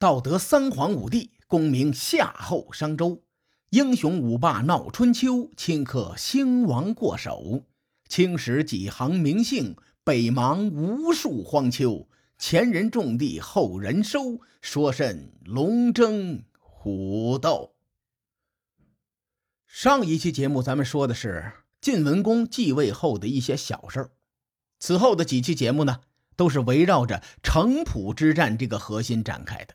到得三皇五帝，功名夏后商周，英雄五霸闹春秋，顷刻兴亡过手。青史几行名姓，北邙无数荒丘。前人种地，后人收，说甚龙争虎斗？上一期节目咱们说的是晋文公继位后的一些小事儿，此后的几期节目呢，都是围绕着城濮之战这个核心展开的。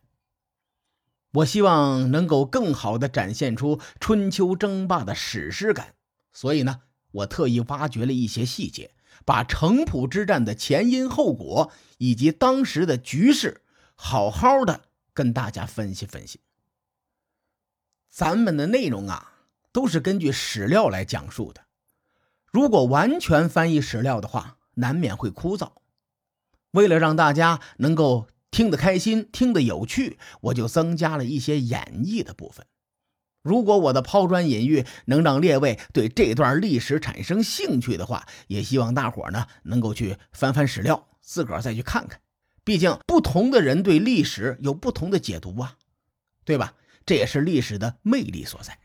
我希望能够更好地展现出春秋争霸的史诗感，所以呢，我特意挖掘了一些细节，把城濮之战的前因后果以及当时的局势好好的跟大家分析分析。咱们的内容啊，都是根据史料来讲述的，如果完全翻译史料的话，难免会枯燥。为了让大家能够听得开心，听得有趣，我就增加了一些演绎的部分。如果我的抛砖引玉能让列位对这段历史产生兴趣的话，也希望大伙呢能够去翻翻史料，自个儿再去看看。毕竟不同的人对历史有不同的解读啊，对吧？这也是历史的魅力所在。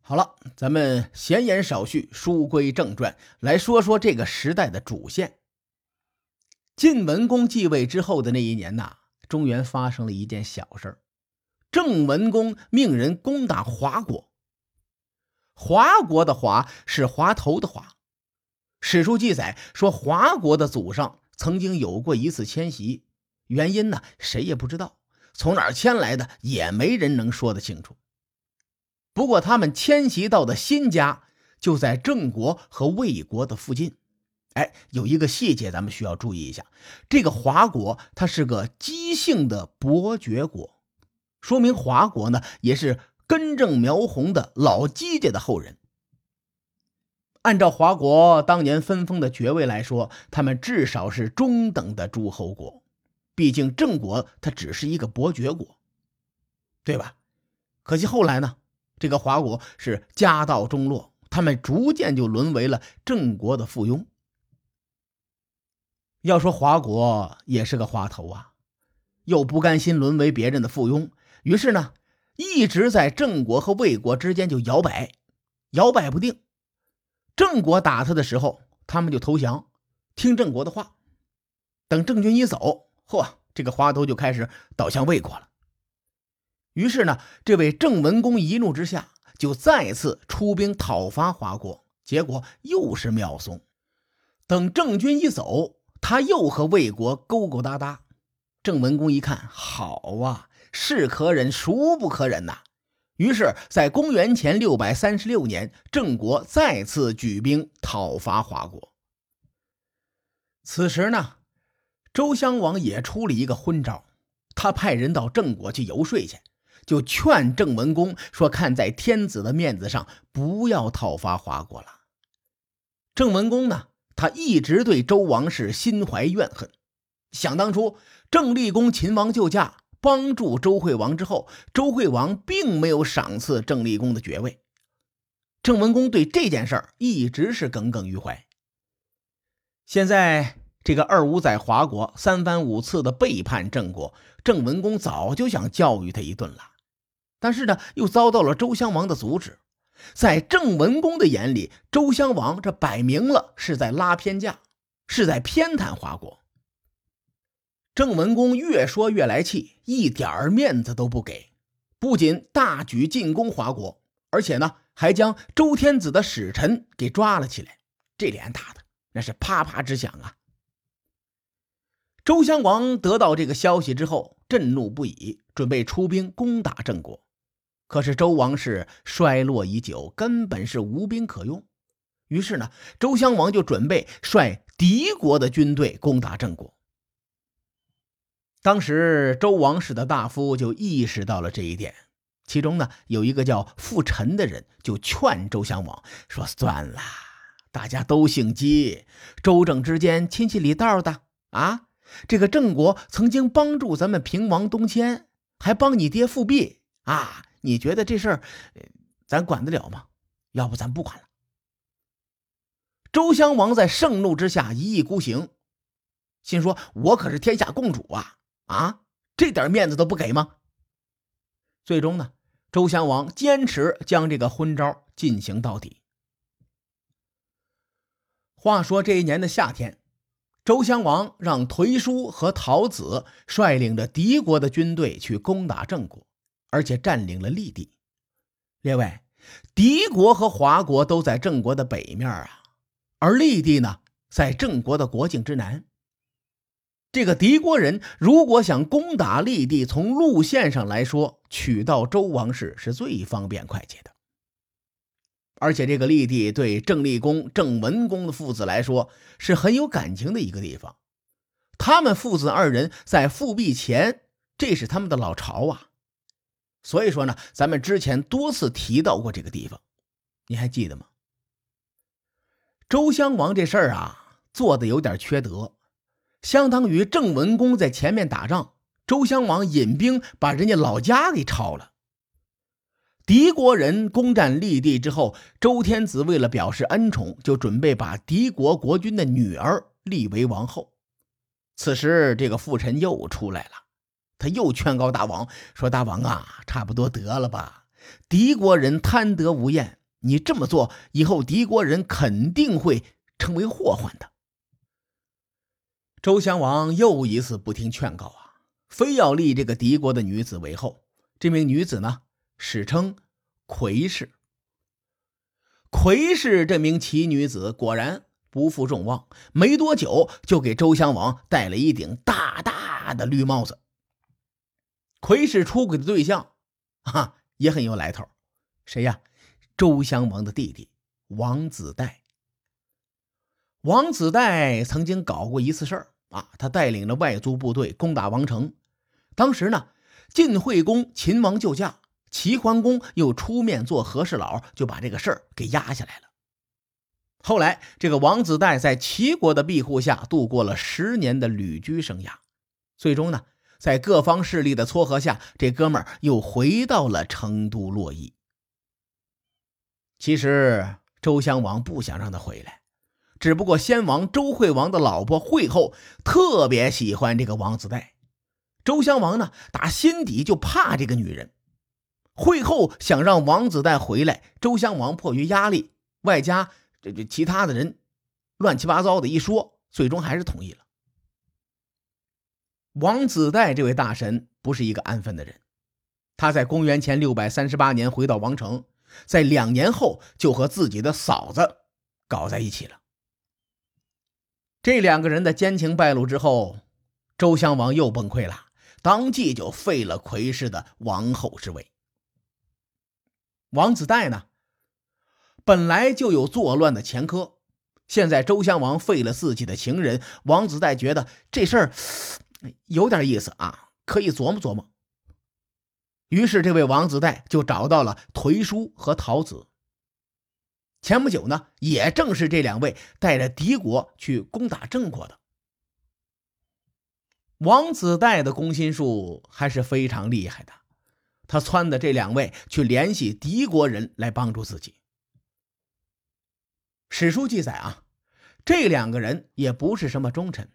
好了，咱们闲言少叙，书归正传，来说说这个时代的主线。晋文公继位之后的那一年呐，中原发生了一件小事儿。郑文公命人攻打华国，华国的华是华头的华。史书记载说，华国的祖上曾经有过一次迁徙，原因呢谁也不知道，从哪儿迁来的也没人能说得清楚。不过他们迁徙到的新家就在郑国和魏国的附近。哎，有一个细节咱们需要注意一下，这个华国它是个姬姓的伯爵国，说明华国呢也是根正苗红的老姬家的后人。按照华国当年分封的爵位来说，他们至少是中等的诸侯国，毕竟郑国它只是一个伯爵国，对吧？可惜后来呢，这个华国是家道中落，他们逐渐就沦为了郑国的附庸。要说华国也是个滑头啊，又不甘心沦为别人的附庸，于是呢一直在郑国和魏国之间就摇摆不定。郑国打他的时候，他们就投降，听郑国的话。等郑军一走，这个滑头就开始倒向魏国了。于是呢，这位郑文公一怒之下就再次出兵讨伐华国，结果又是妙怂。等郑军一走，他又和魏国勾勾搭搭。郑文公一看，好啊，是可忍孰不可忍呐！于是在公元前636年，郑国再次举兵讨伐华国。此时呢，周襄王也出了一个昏招，他派人到郑国去游说去，就劝郑文公说，看在天子的面子上，不要讨伐华国了。郑文公呢，他一直对周王室心怀怨恨，想当初郑立公秦王救驾，帮助周惠王之后，周惠王并没有赏赐郑立公的爵位。郑文公对这件事儿一直是耿耿于怀。现在这个二五仔华国三番五次的背叛郑国，郑文公早就想教育他一顿了，但是呢又遭到了周襄王的阻止。在郑文公的眼里，周襄王这摆明了是在拉偏架，是在偏袒华国。郑文公越说越来气，一点面子都不给，不仅大举进攻华国，而且呢还将周天子的使臣给抓了起来。这脸打的那是啪啪直响啊！周襄王得到这个消息之后，震怒不已，准备出兵攻打郑国。可是周王室衰落已久，根本是无兵可用。于是呢，周襄王就准备率敌国的军队攻打郑国。当时周王室的大夫就意识到了这一点，其中呢有一个叫傅臣的人就劝周襄王说，算了，大家都姓姬，周郑之间亲戚里道的啊，这个郑国曾经帮助咱们平王东迁，还帮你爹复辟啊，你觉得这事儿咱管得了吗？要不咱不管了。周襄王在盛怒之下一意孤行，心说我可是天下共主啊！这点面子都不给吗？最终呢，周襄王坚持将这个昏招进行到底。话说这一年的夏天，周襄王让颓叔和陶子率领着敌国的军队去攻打郑国，而且占领了厉地。列位，敌国和华国都在郑国的北面啊，而厉地呢，在郑国的国境之南。这个敌国人如果想攻打厉地，从路线上来说，取到周王室是最方便快捷的。而且这个厉地对郑厉公、郑文公的父子来说是很有感情的一个地方。他们父子二人在复辟前，这是他们的老巢啊。所以说呢，咱们之前多次提到过这个地方，你还记得吗？周襄王这事儿啊，做的有点缺德，相当于郑文公在前面打仗，周襄王引兵把人家老家给抄了。敌国人攻占厉地之后，周天子为了表示恩宠，就准备把敌国国君的女儿立为王后。此时这个父臣又出来了，他又劝告大王说，大王啊，差不多得了吧，敌国人贪得无厌，你这么做以后敌国人肯定会成为祸患的。周襄王又一次不听劝告啊，非要立这个敌国的女子为后。这名女子呢，史称夔氏。夔氏这名奇女子果然不负众望，没多久就给周襄王戴了一顶大大的绿帽子。夔氏出轨的对象啊，也很有来头，谁呀？周襄王的弟弟王子带。王子带曾经搞过一次事儿啊，他带领着外族部队攻打王城。当时呢，晋惠公秦王救驾，齐桓公又出面做和事佬，就把这个事儿给压下来了。后来这个王子带在齐国的庇护下度过了10年的旅居生涯，最终呢，在各方势力的撮合下，这哥们儿又回到了成都洛邑。其实周襄王不想让他回来，只不过先王周惠王的老婆惠后特别喜欢这个王子带，周襄王呢，打心底就怕这个女人。惠后想让王子带回来，周襄王迫于压力，外加这其他的人乱七八糟的一说，最终还是同意了。王子带这位大神不是一个安分的人，他在公元前638年回到王城，在2年后就和自己的嫂子搞在一起了。这两个人的奸情败露之后，周襄王又崩溃了，当即就废了夔氏的王后之位。王子带呢，本来就有作乱的前科，现在周襄王废了自己的情人，王子带觉得这事儿有点意思啊，可以琢磨琢磨。于是这位王子带就找到了颓叔和陶子。前不久呢，也正是这2位带着敌国去攻打郑国的。王子带的攻心术还是非常厉害的，他撺的这2位去联系敌国人来帮助自己。史书记载啊，这2个人也不是什么忠臣，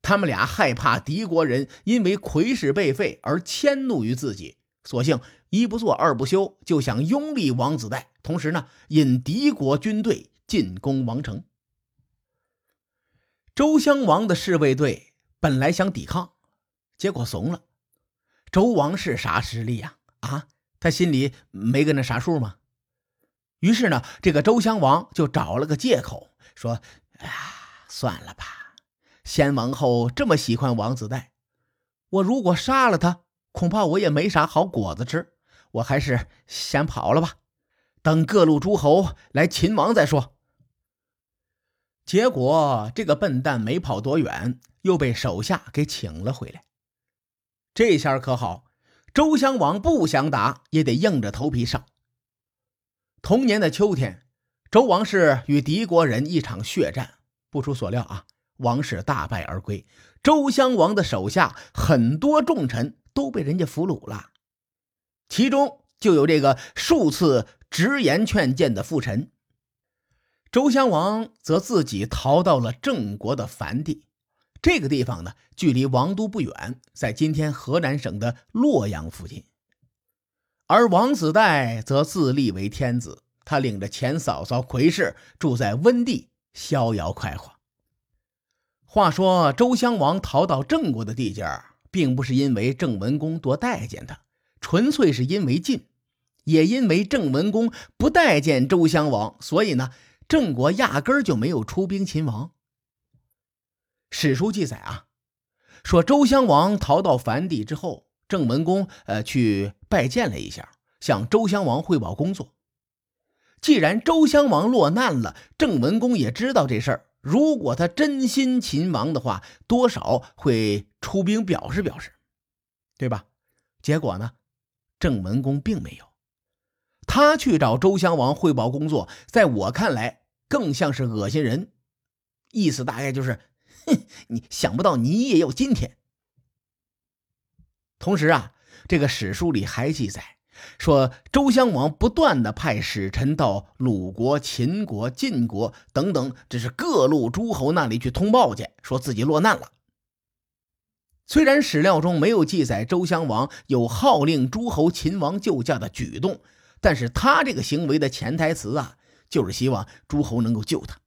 他们俩害怕敌国人因为夔氏被废而迁怒于自己，索性一不做二不休，就想拥立王子带，同时呢，引敌国军队进攻王城。周襄王的侍卫队本来想抵抗，结果怂了。周王室啥实力呀？他心里没个那啥数吗？于是呢，这个周襄王就找了个借口，说：“算了吧。”先王后这么喜欢王子带，我如果杀了他，恐怕我也没啥好果子吃，我还是先跑了吧，等各路诸侯来秦王再说。结果这个笨蛋没跑多远，又被手下给请了回来。这下可好，周襄王不想打也得硬着头皮上。同年的秋天，周王室与敌国人一场血战，不出所料啊，王室大败而归，周襄王的手下很多重臣都被人家俘虏了，其中就有这个数次直言劝谏的父臣。周襄王则自己逃到了郑国的樊地，这个地方呢，距离王都不远，在今天河南省的洛阳附近。而王子带则自立为天子，他领着前嫂嫂夔氏住在温地，逍遥快活。话说周襄王逃到郑国的地界，并不是因为郑文公多待见他，纯粹是因为近，也因为郑文公不待见周襄王，所以呢，郑国压根儿就没有出兵秦王。史书记载啊，说周襄王逃到樊地之后，郑文公去拜见了一下，向周襄王汇报工作。既然周襄王落难了，郑文公也知道这事儿，如果他真心秦王的话，多少会出兵表示表示，对吧？结果呢，郑文公并没有，他去找周襄王汇报工作，在我看来更像是恶心人，意思大概就是你想不到你也有今天。同时啊，这个史书里还记载说，周襄王不断的派使臣到鲁国、秦国、晋国等等，这是各路诸侯那里去通报去，说自己落难了。虽然史料中没有记载周襄王有号令诸侯秦王救驾的举动，但是他这个行为的潜台词啊，就是希望诸侯能够救他。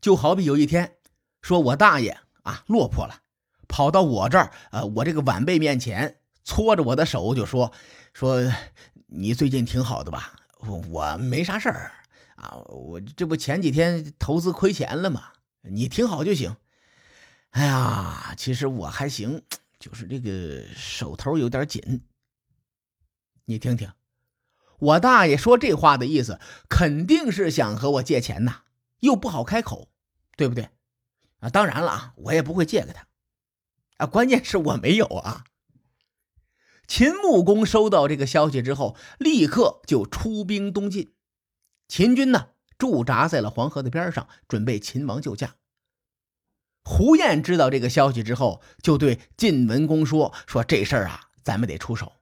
就好比有一天说我大爷啊落魄了，跑到我这儿我这个晚辈面前，搓着我的手就说你最近挺好的吧，我没啥事儿啊，我这不前几天投资亏钱了吗，你挺好就行。哎呀，其实我还行，就是这个手头有点紧。你听听，我大爷说这话的意思肯定是想和我借钱呐，又不好开口，对不对啊？当然了啊，我也不会借给他啊，关键是我没有啊。秦穆公收到这个消息之后，立刻就出兵东进。秦军呢驻扎在了黄河的边上，准备秦王救驾。胡偃知道这个消息之后，就对晋文公说这事儿啊，咱们得出手。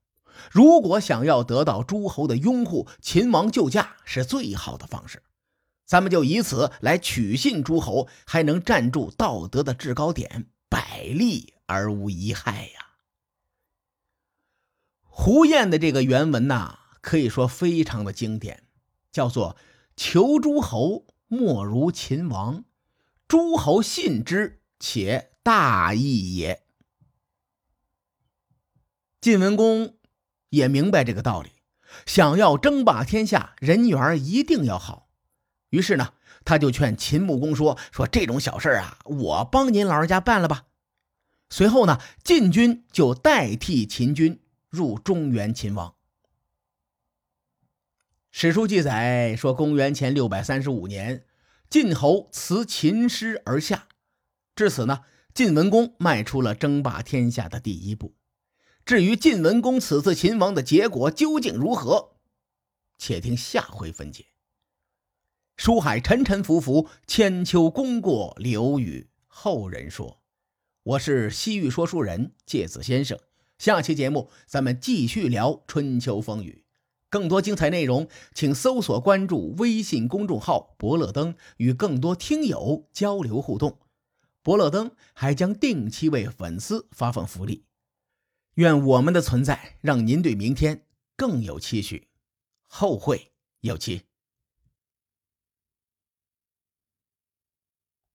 如果想要得到诸侯的拥护，秦王救驾是最好的方式。咱们就以此来取信诸侯，还能站住道德的制高点，百利而无一害呀。胡偃的这个原文可以说非常的经典，叫做求诸侯莫如秦王，诸侯信之且大义也。晋文公也明白这个道理，想要争霸天下，人缘一定要好。于是呢，他就劝秦穆公说这种小事啊，我帮您老人家办了吧。随后呢，晋军就代替秦军入中原秦王。史书记载说，公元前635年，晋侯辞秦师而下。至此呢，晋文公迈出了争霸天下的第一步。至于晋文公此次秦王的结果究竟如何，且听下回分解。书海沉沉浮浮，千秋功过留与后人说。我是西域说书人介子先生。下期节目咱们继续聊春秋风雨，更多精彩内容请搜索关注微信公众号伯乐灯，与更多听友交流互动。伯乐灯还将定期为粉丝发放福利，愿我们的存在让您对明天更有期许，后会有期。